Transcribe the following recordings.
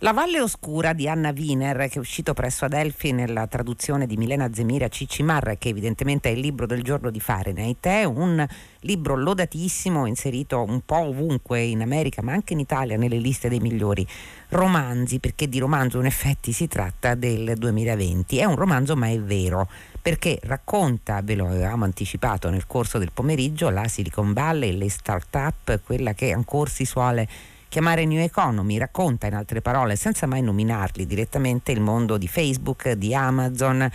La valle oscura di Anna Wiener, che è uscito presso Adelphi nella traduzione di Milena Zemira Ciccimarra, che evidentemente è il libro del giorno di Fahrenheit, è un libro lodatissimo, inserito un po' ovunque in America ma anche in Italia nelle liste dei migliori romanzi, perché di romanzo in effetti si tratta del 2020. È un romanzo ma è vero, perché racconta, ve lo avevamo anticipato nel corso del pomeriggio, la Silicon Valley, le start-up, quella che ancora si suole chiamare New Economy. Racconta in altre parole, senza mai nominarli direttamente, il mondo di Facebook, di Amazon,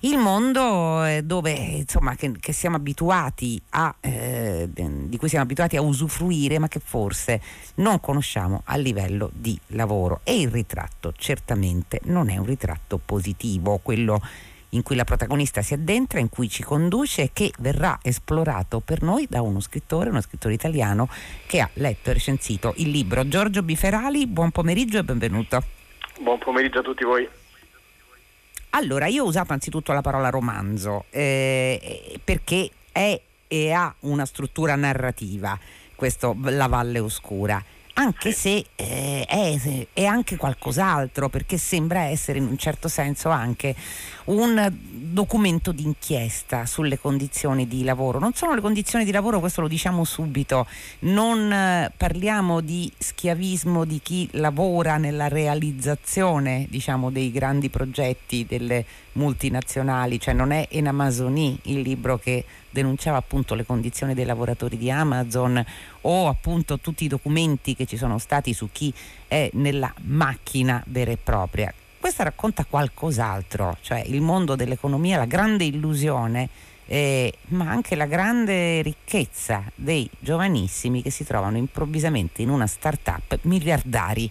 il mondo dove insomma che siamo abituati a di cui siamo abituati a usufruire, ma che forse non conosciamo a livello di lavoro. E il ritratto certamente non è un ritratto positivo, quello in cui la protagonista si addentra, in cui ci conduce, e che verrà esplorato per noi da uno scrittore italiano che ha letto e recensito il libro. Giorgio Biferali, buon pomeriggio e benvenuto. Buon pomeriggio a tutti voi. Allora, io ho usato anzitutto la parola romanzo perché è e ha una struttura narrativa, questo La valle oscura, anche se è anche qualcos'altro, perché sembra essere in un certo senso anche un documento d'inchiesta sulle condizioni di lavoro. Non sono le condizioni di lavoro, questo lo diciamo subito, non parliamo di schiavismo di chi lavora nella realizzazione, diciamo, dei grandi progetti delle multinazionali, cioè non è in Amazoni il libro che denunciava appunto le condizioni dei lavoratori di Amazon, o appunto tutti i documenti che ci sono stati su chi è nella macchina vera e propria. Questa racconta qualcos'altro, cioè il mondo dell'economia, la grande illusione, ma anche la grande ricchezza dei giovanissimi che si trovano improvvisamente in una start-up, miliardari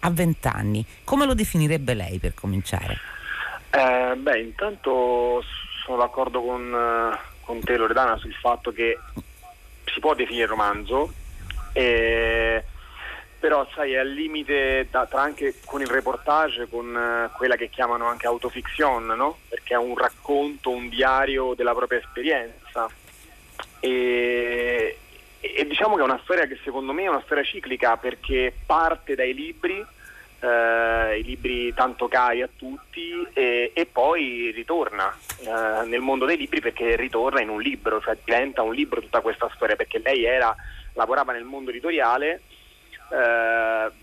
a 20 anni. Come lo definirebbe lei, per cominciare? Intanto sono d'accordo con te, Loredana, sul fatto che si può definire romanzo, però sai, è al limite tra anche con il reportage, con quella che chiamano anche autofiction, no? Perché è un racconto, un diario della propria esperienza, e diciamo che è una storia che secondo me è una storia ciclica, perché parte dai libri, i libri tanto cari a tutti, e poi ritorna nel mondo dei libri, perché ritorna in un libro, cioè diventa un libro tutta questa storia, perché lei lavorava nel mondo editoriale,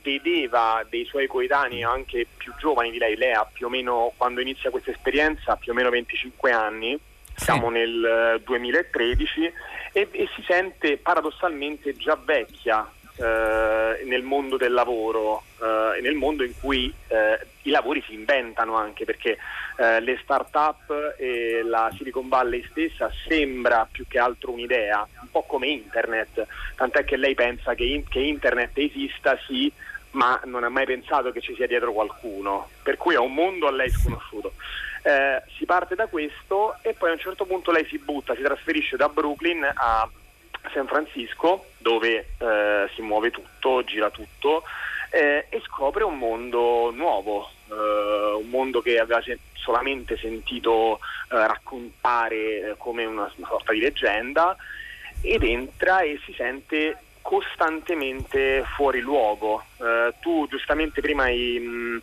vedeva dei suoi coetanei anche più giovani di lei ha più o meno, quando inizia questa esperienza, più o meno 25 anni, siamo nel 2013, e si sente paradossalmente già vecchia nel mondo del lavoro, nel mondo in cui i lavori si inventano, anche perché le start-up e la Silicon Valley stessa sembra più che altro un'idea, un po' come internet, tant'è che lei pensa che internet esista, sì, ma non ha mai pensato che ci sia dietro qualcuno, per cui è un mondo a lei sconosciuto. Si parte da questo, e poi a un certo punto lei si trasferisce da Brooklyn a San Francisco, dove si muove tutto, gira tutto, e scopre un mondo nuovo, un mondo che aveva solamente sentito raccontare come una sorta di leggenda, ed entra e si sente costantemente fuori luogo. Tu giustamente prima hai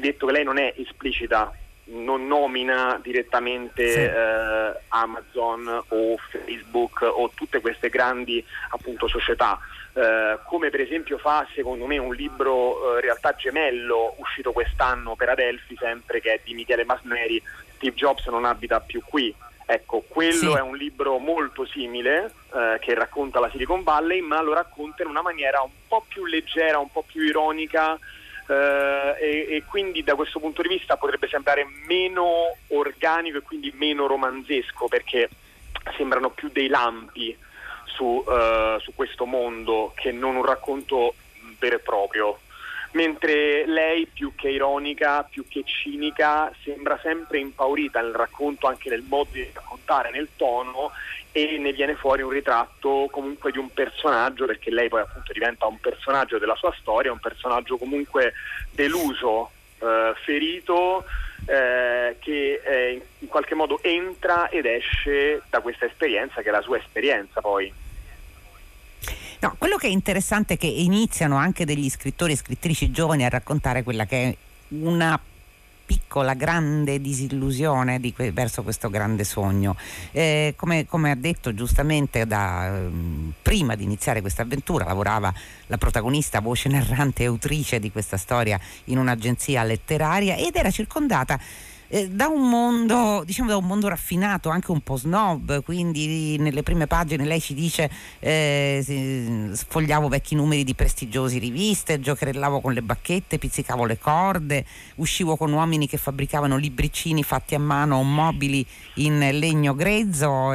detto che lei non è esplicita, non nomina direttamente Amazon o Facebook o tutte queste grandi appunto società, come per esempio fa, secondo me, un libro in realtà gemello uscito quest'anno per Adelphi sempre, che è di Michele Masneri, Steve Jobs non abita più qui. Ecco, quello è un libro molto simile, che racconta la Silicon Valley, ma lo racconta in una maniera un po' più leggera, un po' più ironica, e quindi da questo punto di vista potrebbe sembrare meno organico e quindi meno romanzesco, perché sembrano più dei lampi su questo mondo che non un racconto vero e proprio, mentre lei, più che ironica, più che cinica, sembra sempre impaurita nel racconto, anche nel modo di raccontare, nel tono, e ne viene fuori un ritratto comunque di un personaggio, perché lei poi appunto diventa un personaggio della sua storia, un personaggio comunque deluso, ferito, che in qualche modo entra ed esce da questa esperienza che è la sua esperienza poi. No, quello che è interessante è che iniziano anche degli scrittori e scrittrici giovani a raccontare quella che è una piccola grande disillusione verso questo grande sogno, come ha detto giustamente prima di iniziare questa avventura lavorava la protagonista, voce narrante e autrice di questa storia, in un'agenzia letteraria, ed era circondata da un mondo, diciamo, da un mondo raffinato, anche un po' snob. Quindi nelle prime pagine lei ci dice: sfogliavo vecchi numeri di prestigiose riviste, giocherellavo con le bacchette, pizzicavo le corde, uscivo con uomini che fabbricavano libricini fatti a mano o mobili in legno grezzo,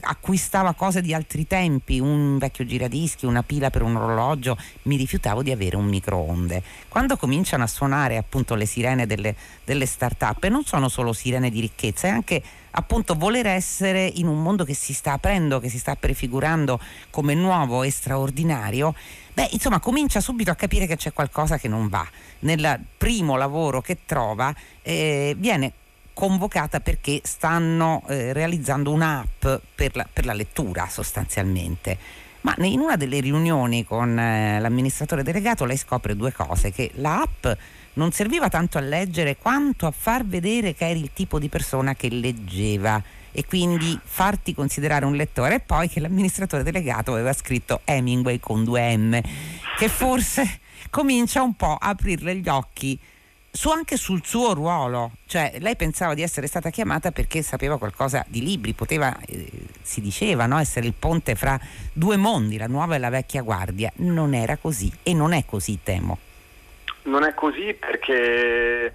acquistava cose di altri tempi, un vecchio giradischi, una pila per un orologio, mi rifiutavo di avere un microonde. Quando cominciano a suonare appunto le sirene delle start-up, non sono solo sirene di ricchezza, è anche appunto voler essere in un mondo che si sta aprendo, che si sta prefigurando come nuovo e straordinario. Beh, insomma, comincia subito a capire che c'è qualcosa che non va. Nel primo lavoro che trova viene convocata perché stanno realizzando un'app per la lettura, sostanzialmente. Ma in una delle riunioni con l'amministratore delegato lei scopre due cose: che la app non serviva tanto a leggere quanto a far vedere che eri il tipo di persona che leggeva, e quindi farti considerare un lettore, e poi che l'amministratore delegato aveva scritto Hemingway con 2 M, che forse comincia un po' a aprirle gli occhi anche sul suo ruolo. Cioè, lei pensava di essere stata chiamata perché sapeva qualcosa di libri, poteva, si diceva, no, essere il ponte fra due mondi, la nuova e la vecchia guardia. Non era così, e non è così, temo. Non è così perché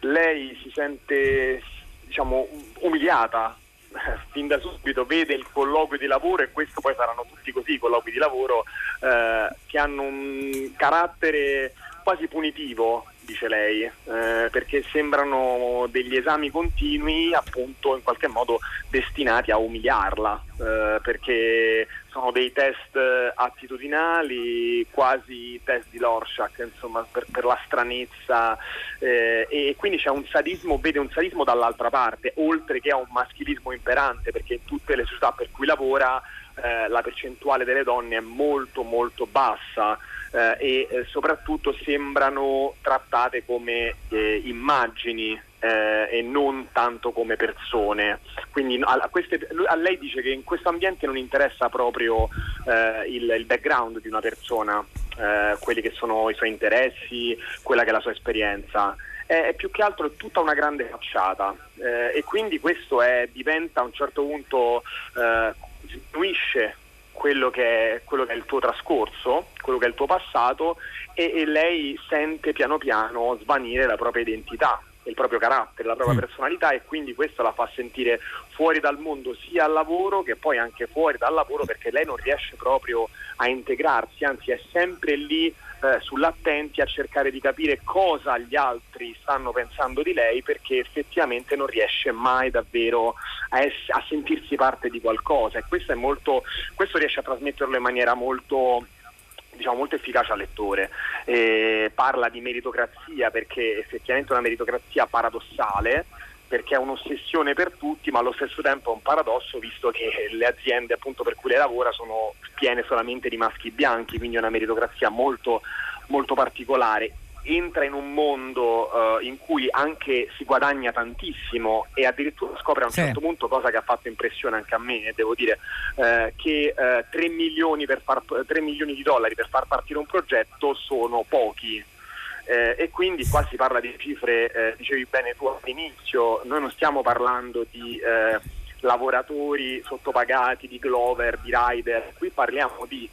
lei si sente, diciamo, umiliata fin da subito, vede il colloquio di lavoro, e questo poi saranno tutti così i colloqui di lavoro, che hanno un carattere quasi punitivo, dice lei, perché sembrano degli esami continui, appunto, in qualche modo destinati a umiliarla, perché sono dei test attitudinali, quasi test di Lorschak, insomma, per la stranezza, e quindi c'è un sadismo, vede un sadismo dall'altra parte, oltre che a un maschilismo imperante, perché in tutte le società per cui lavora la percentuale delle donne è molto molto bassa. E soprattutto sembrano trattate come immagini e non tanto come persone. Quindi a lei dice che in questo ambiente non interessa proprio il background di una persona, quelli che sono i suoi interessi, quella che è la sua esperienza. È più che altro tutta una grande facciata, e quindi questo diventa a un certo punto, diminuisce quello che è il tuo trascorso, quello che è il tuo passato, e lei sente piano piano svanire la propria identità, il proprio carattere, la propria personalità, e quindi questo la fa sentire fuori dal mondo, sia al lavoro che poi anche fuori dal lavoro, perché lei non riesce proprio a integrarsi, anzi è sempre lì sull'attenti a cercare di capire cosa gli altri stanno pensando di lei, perché effettivamente non riesce mai davvero a sentirsi parte di qualcosa, e questo riesce a trasmetterlo in maniera molto, diciamo, molto efficace al lettore. Parla di meritocrazia, perché effettivamente è una meritocrazia paradossale, perché è un'ossessione per tutti, ma allo stesso tempo è un paradosso, visto che le aziende, appunto, per cui lei lavora sono piene solamente di maschi bianchi, quindi è una meritocrazia molto molto particolare. Entra in un mondo in cui anche si guadagna tantissimo, e addirittura scopre a un certo punto, cosa che ha fatto impressione anche a me, devo dire, che 3 milioni di dollari per far partire un progetto sono pochi. E quindi qua si parla di cifre, dicevi bene tu all'inizio, noi non stiamo parlando di lavoratori sottopagati, di Glover, di Rider, qui parliamo di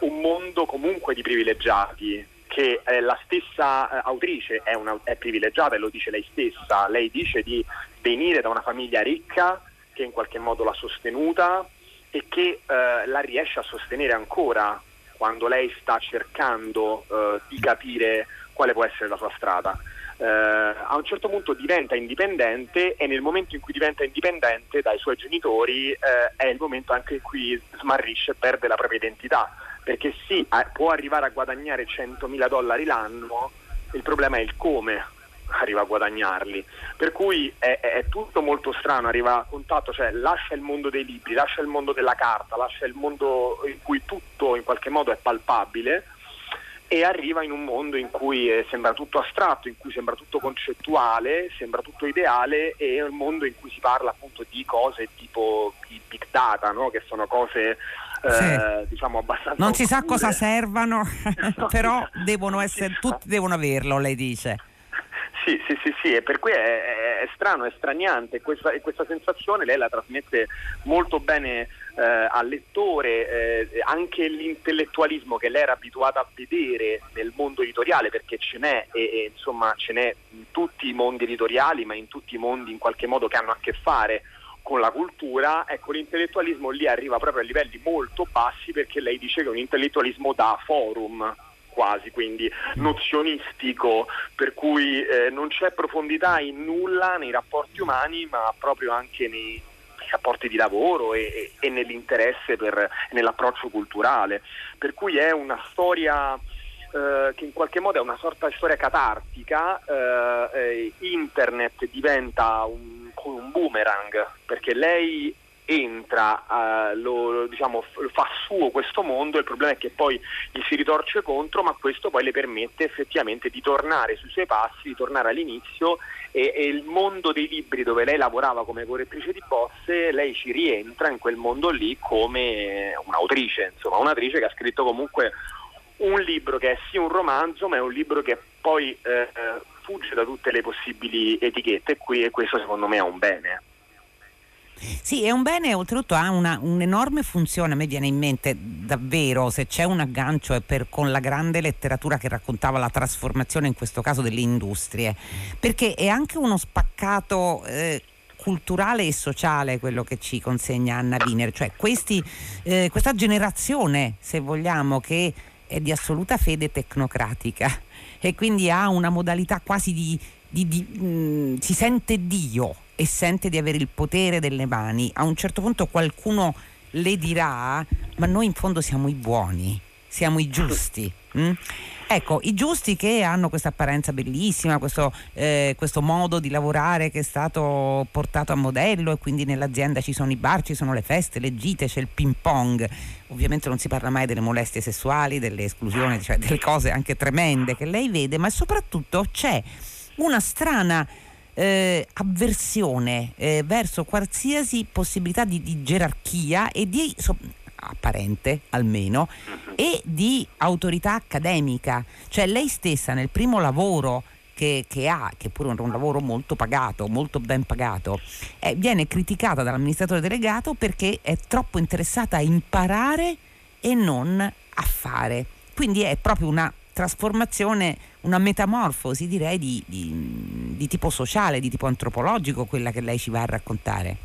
un mondo comunque di privilegiati, che la stessa autrice è privilegiata, e lo dice lei stessa. Lei dice di venire da una famiglia ricca che in qualche modo l'ha sostenuta e che la riesce a sostenere ancora, quando lei sta cercando di capire quale può essere la sua strada. A un certo punto diventa indipendente, e nel momento in cui diventa indipendente dai suoi genitori è il momento anche in cui smarrisce, perde la propria identità, perché sì, può arrivare a guadagnare 100.000 dollari l'anno, il problema è il come, arriva a guadagnarli, per cui è tutto molto strano, arriva a contatto, cioè lascia il mondo dei libri, lascia il mondo della carta, lascia il mondo in cui tutto in qualche modo è palpabile e arriva in un mondo in cui sembra tutto astratto, in cui sembra tutto concettuale, sembra tutto ideale, e è un mondo in cui si parla appunto di cose tipo di big data, no? Che sono cose sì, diciamo abbastanza non si sa cosa servano però devono essere, tutti devono averlo, lei dice. Sì, e per cui è strano, è straniante, questa sensazione lei la trasmette molto bene al lettore, anche l'intellettualismo che lei era abituata a vedere nel mondo editoriale, perché ce n'è, e insomma ce n'è in tutti i mondi editoriali, ma in tutti i mondi in qualche modo che hanno a che fare con la cultura, ecco l'intellettualismo lì arriva proprio a livelli molto bassi, perché lei dice che è un intellettualismo da forum, quasi, quindi nozionistico, per cui non c'è profondità in nulla nei rapporti umani, ma proprio anche nei rapporti di lavoro e nell'interesse nell'approccio culturale, per cui è una storia che in qualche modo è una sorta di storia catartica. Internet diventa un boomerang, perché lei entra, lo fa suo questo mondo, il problema è che poi gli si ritorce contro, ma questo poi le permette effettivamente di tornare sui suoi passi, di tornare all'inizio, e il mondo dei libri dove lei lavorava come correttrice di bozze, lei ci rientra in quel mondo lì come un'autrice, insomma un'autrice che ha scritto comunque un libro che è sì un romanzo, ma è un libro che poi fugge da tutte le possibili etichette, e questo secondo me è un bene. Sì, è un bene, oltretutto ha un'enorme funzione. A me viene in mente davvero, se c'è un aggancio è con la grande letteratura che raccontava la trasformazione in questo caso delle industrie, perché è anche uno spaccato culturale e sociale quello che ci consegna Anna Wiener, cioè questa generazione, se vogliamo, che è di assoluta fede tecnocratica e quindi ha una modalità quasi di si sente Dio e sente di avere il potere delle mani. A un certo punto qualcuno le dirà: ma noi in fondo siamo i buoni, siamo i giusti. Ecco, i giusti che hanno questa apparenza bellissima, questo modo di lavorare che è stato portato a modello, e quindi nell'azienda ci sono i bar, ci sono le feste, le gite, c'è il ping pong. Ovviamente non si parla mai delle molestie sessuali, delle esclusioni, cioè delle cose anche tremende che lei vede, ma soprattutto c'è una strana avversione verso qualsiasi possibilità di gerarchia e di apparente almeno, e di autorità accademica. Cioè lei stessa nel primo lavoro che ha, che pure è un lavoro molto pagato, molto ben pagato, viene criticata dall'amministratore delegato perché è troppo interessata a imparare e non a fare. Quindi è proprio una trasformazione, una metamorfosi, direi, di tipo sociale, di tipo antropologico, quella che lei ci va a raccontare.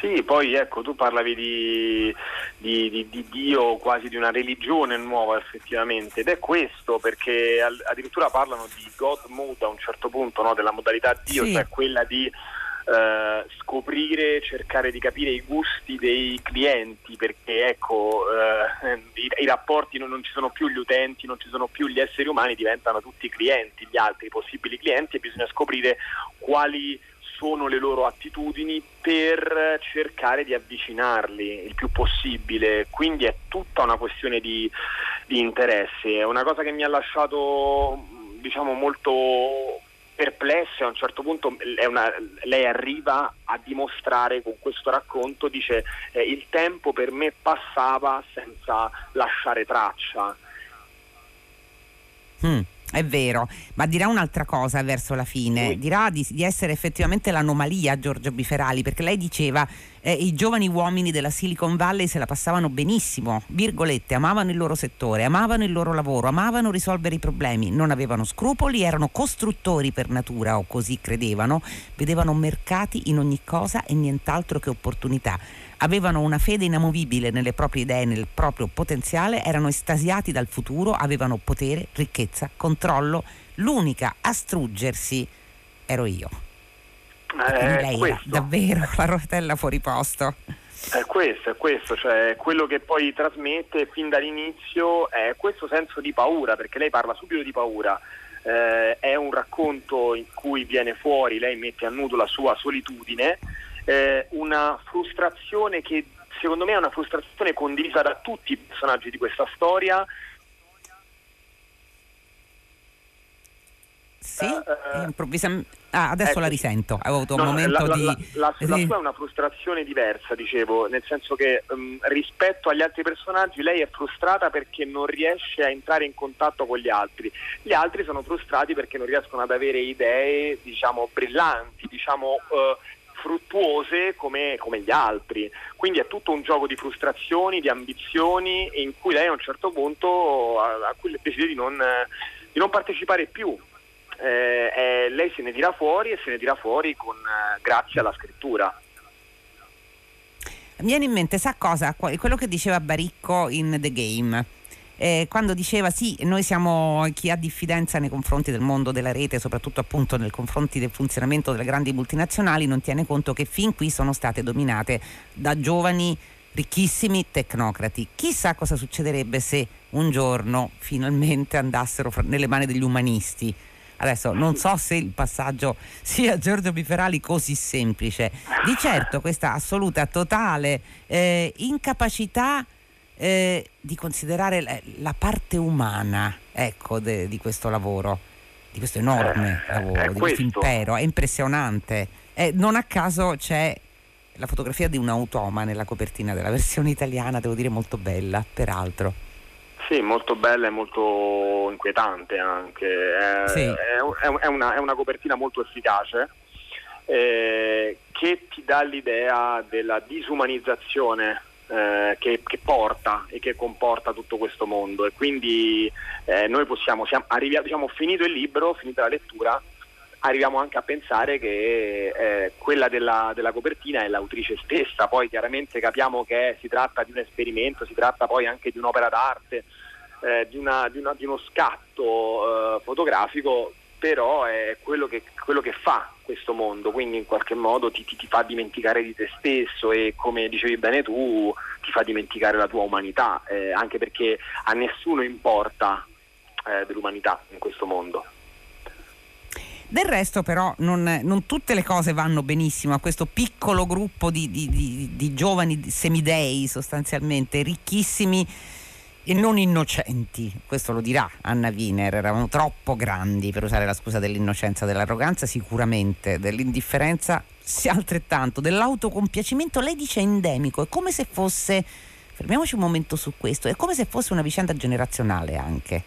Sì, poi ecco, tu parlavi di Dio, quasi di una religione nuova effettivamente, ed è questo, perché addirittura parlano di God mode a un certo punto, no? Della modalità Dio, sì, cioè quella di scoprire, cercare di capire i gusti dei clienti, perché ecco i rapporti, non ci sono più gli utenti, non ci sono più gli esseri umani, diventano tutti clienti, gli altri possibili clienti, e bisogna scoprire quali sono le loro attitudini per cercare di avvicinarli il più possibile. Quindi è tutta una questione di interesse. È una cosa che mi ha lasciato, diciamo, molto perplesso. A un certo punto lei arriva a dimostrare con questo racconto, dice il tempo per me passava senza lasciare traccia. È vero, ma dirà un'altra cosa verso la fine, sì, dirà di essere effettivamente l'anomalia Giorgio Biferali, perché lei diceva i giovani uomini della Silicon Valley se la passavano benissimo, virgolette, amavano il loro settore, amavano il loro lavoro, amavano risolvere i problemi, non avevano scrupoli, erano costruttori per natura, o così credevano, vedevano mercati in ogni cosa e nient'altro che opportunità. Avevano una fede inamovibile nelle proprie idee, nel proprio potenziale, erano estasiati dal futuro, avevano potere, ricchezza, controllo. L'unica a struggersi ero io. Lei era davvero la rotella fuori posto. È questo, cioè quello che poi trasmette fin dall'inizio è questo senso di paura, perché lei parla subito di paura. È un racconto in cui viene fuori, lei mette a nudo la sua solitudine, una frustrazione che secondo me è una frustrazione condivisa da tutti i personaggi di questa storia. Sì, improvvisamente. Ah, adesso la risento, avevo avuto un momento di... La sua è una frustrazione diversa, dicevo, nel senso che rispetto agli altri personaggi lei è frustrata perché non riesce a entrare in contatto con gli altri sono frustrati perché non riescono ad avere idee, diciamo, brillanti, diciamo, fruttuose come gli altri, quindi è tutto un gioco di frustrazioni, di ambizioni, in cui lei a un certo punto a cui decide di non partecipare più. Lei se ne tira fuori e se ne tira fuori con grazie alla scrittura. Mi viene in mente, sa cosa? Quello che diceva Baricco in The Game, quando diceva sì, noi siamo chi ha diffidenza nei confronti del mondo della rete, soprattutto appunto nei confronti del funzionamento delle grandi multinazionali, non tiene conto che fin qui sono state dominate da giovani ricchissimi tecnocrati. Chissà cosa succederebbe se un giorno finalmente andassero nelle mani degli umanisti. Adesso non so se il passaggio sia Giorgio Biferali così semplice, di certo questa assoluta, totale incapacità di considerare la parte umana, ecco, di questo lavoro, di questo enorme lavoro, di questo impero, è impressionante. Non a caso c'è la fotografia di un automa nella copertina della versione italiana, devo dire molto bella, peraltro. Sì, molto bella e molto inquietante anche, è una copertina molto efficace che ti dà l'idea della disumanizzazione che porta e che comporta tutto questo mondo, e quindi noi siamo finito il libro, finita la lettura, arriviamo anche a pensare che quella della copertina è l'autrice stessa. Poi chiaramente capiamo che si tratta di un esperimento, si tratta poi anche di un'opera d'arte, di uno scatto fotografico, però è quello che fa questo mondo, quindi in qualche modo ti fa dimenticare di te stesso e, come dicevi bene tu, ti fa dimenticare la tua umanità, anche perché a nessuno importa dell'umanità in questo mondo. Del resto però non tutte le cose vanno benissimo a questo piccolo gruppo di giovani semidei, sostanzialmente ricchissimi e non innocenti, questo lo dirà Anna Wiener, erano troppo grandi per usare la scusa dell'innocenza, dell'arroganza sicuramente, dell'indifferenza altrettanto, dell'autocompiacimento, lei dice endemico, è come se fosse, fermiamoci un momento su questo, è come se fosse una vicenda generazionale anche,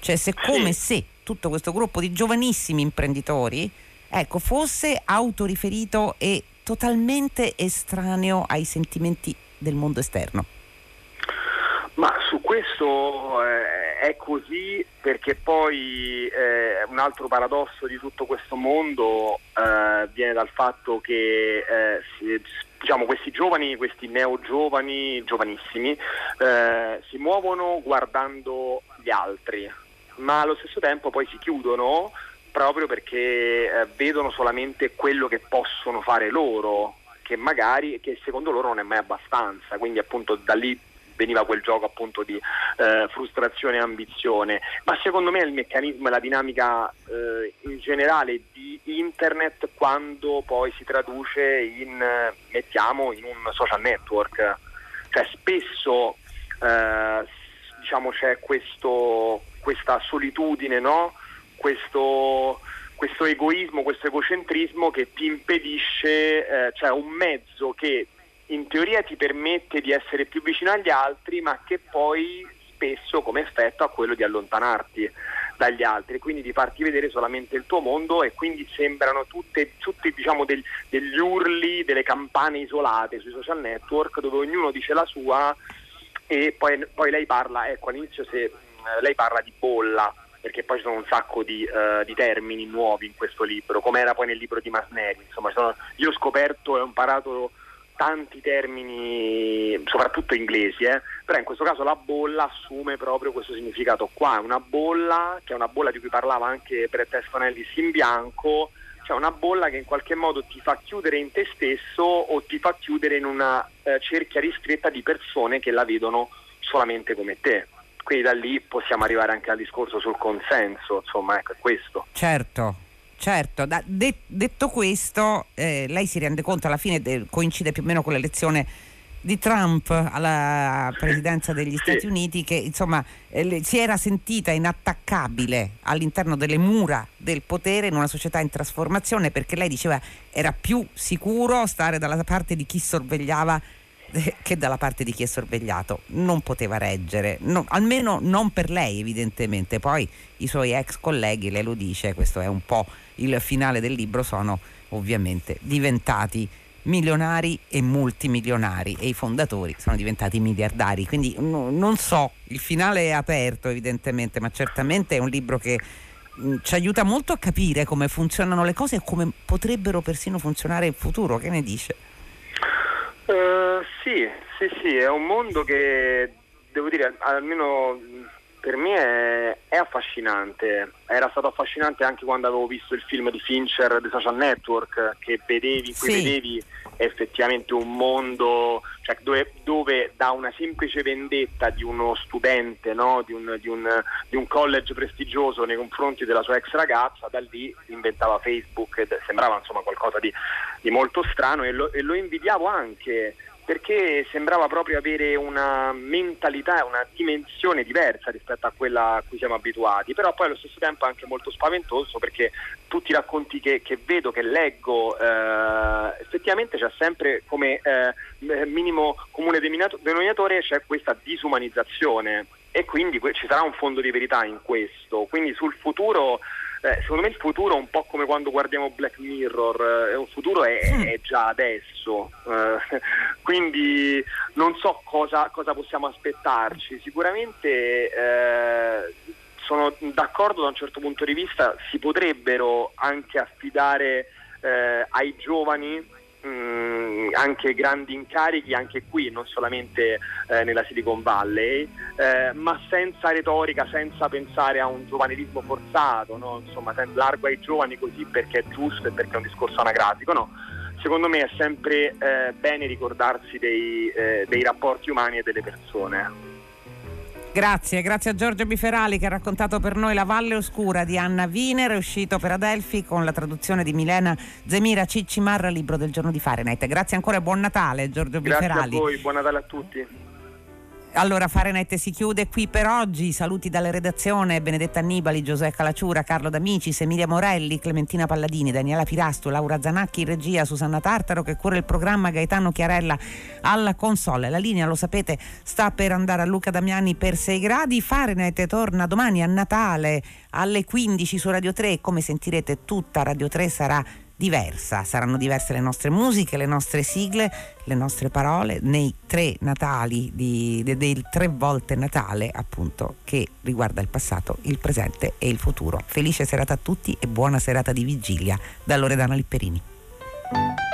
cioè se come se tutto questo gruppo di giovanissimi imprenditori, ecco, fosse autoriferito e totalmente estraneo ai sentimenti del mondo esterno. Ma su questo è così, perché poi un altro paradosso di tutto questo mondo viene dal fatto che diciamo questi giovani, questi neogiovani, giovanissimi, si muovono guardando gli altri, ma allo stesso tempo poi si chiudono proprio perché vedono solamente quello che possono fare loro, che magari, che secondo loro non è mai abbastanza, quindi appunto da lì veniva quel gioco appunto di frustrazione e ambizione. Ma secondo me il meccanismo e la dinamica in generale di internet, quando poi si traduce in un social network, cioè spesso diciamo c'è questa solitudine, no? Questo egoismo, questo egocentrismo che ti impedisce, cioè un mezzo che in teoria ti permette di essere più vicino agli altri, ma che poi spesso come effetto ha quello di allontanarti dagli altri, quindi di farti vedere solamente il tuo mondo, e quindi sembrano tutti diciamo degli urli, delle campane isolate sui social network, dove ognuno dice la sua e poi lei parla, ecco, all'inizio se lei parla di bolla, perché poi ci sono un sacco di termini nuovi in questo libro, come era poi nel libro di Masneri, insomma io ho scoperto e ho imparato tanti termini, soprattutto inglesi, però in questo caso la bolla assume proprio questo significato qua, una bolla che è una bolla di cui parlava anche per Testonelis in Bianco, cioè una bolla che in qualche modo ti fa chiudere in te stesso o ti fa chiudere in una cerchia ristretta di persone che la vedono solamente come te. quindi da lì possiamo arrivare anche al discorso sul consenso, insomma, ecco, è questo. Certo, detto questo, lei si rende conto, alla fine coincide più o meno con l'elezione di Trump alla presidenza degli Stati Uniti, che insomma si era sentita inattaccabile all'interno delle mura del potere in una società in trasformazione, perché lei diceva era più sicuro stare dalla parte di chi sorvegliava che dalla parte di chi è sorvegliato. Non poteva reggere, no, almeno non per lei evidentemente. Poi i suoi ex colleghi, lei lo dice, questo è un po' il finale del libro, sono ovviamente diventati milionari e multimilionari e i fondatori sono diventati miliardari, quindi non so, il finale è aperto evidentemente, ma certamente è un libro che ci aiuta molto a capire come funzionano le cose e come potrebbero persino funzionare in futuro. Che ne dice? Sì, è un mondo che, devo dire, almeno per me è affascinante. Era stato affascinante anche quando avevo visto il film di Fincher, The Social Network, vedevi effettivamente un mondo, cioè, dove da una semplice vendetta di uno studente, no? di un college prestigioso nei confronti della sua ex ragazza, da lì inventava Facebook ed sembrava insomma qualcosa di molto strano, e lo invidiavo anche perché sembrava proprio avere una mentalità, una dimensione diversa rispetto a quella a cui siamo abituati, però poi allo stesso tempo anche molto spaventoso, perché tutti i racconti che vedo, che leggo, effettivamente c'è sempre come minimo comune denominatore c'è questa disumanizzazione, e quindi ci sarà un fondo di verità in questo. Quindi sul futuro, secondo me il futuro è un po' come quando guardiamo Black Mirror, un futuro è già adesso, quindi non so cosa possiamo aspettarci. Sicuramente sono d'accordo, da un certo punto di vista si potrebbero anche affidare ai giovani anche grandi incarichi, anche qui, non solamente nella Silicon Valley, ma senza retorica, senza pensare a un giovanismo forzato, no? Insomma, largo ai giovani così perché è giusto e perché è un discorso anagrafico, no? Secondo me è sempre bene ricordarsi dei rapporti umani e delle persone. Grazie a Giorgio Biferali, che ha raccontato per noi La valle oscura di Anna Wiener, uscito per Adelphi con la traduzione di Milena Zemira Ciccimarra, libro del giorno di Fahrenheit. Grazie ancora e buon Natale, Giorgio Biferali. Grazie a voi, buon Natale a tutti. Allora, Fahrenheit si chiude qui per oggi. Saluti dalla redazione: Benedetta Annibali, Giuseppe Calaciura, Carlo D'Amici, Semilia Morelli, Clementina Palladini, Daniela Pirastu, Laura Zanacchi in regia, Susanna Tartaro che cura il programma, Gaetano Chiarella alla console. La linea, lo sapete, sta per andare a Luca Damiani per 6 gradi. Fahrenheit torna domani a Natale alle 15 su Radio 3. Come sentirete, tutta Radio 3 sarà diversa, saranno diverse le nostre musiche, le nostre sigle, le nostre parole nei 3 Natali del 3 volte Natale, appunto, che riguarda il passato, il presente e il futuro. Felice serata a tutti e buona serata di vigilia da Loredana Lipperini.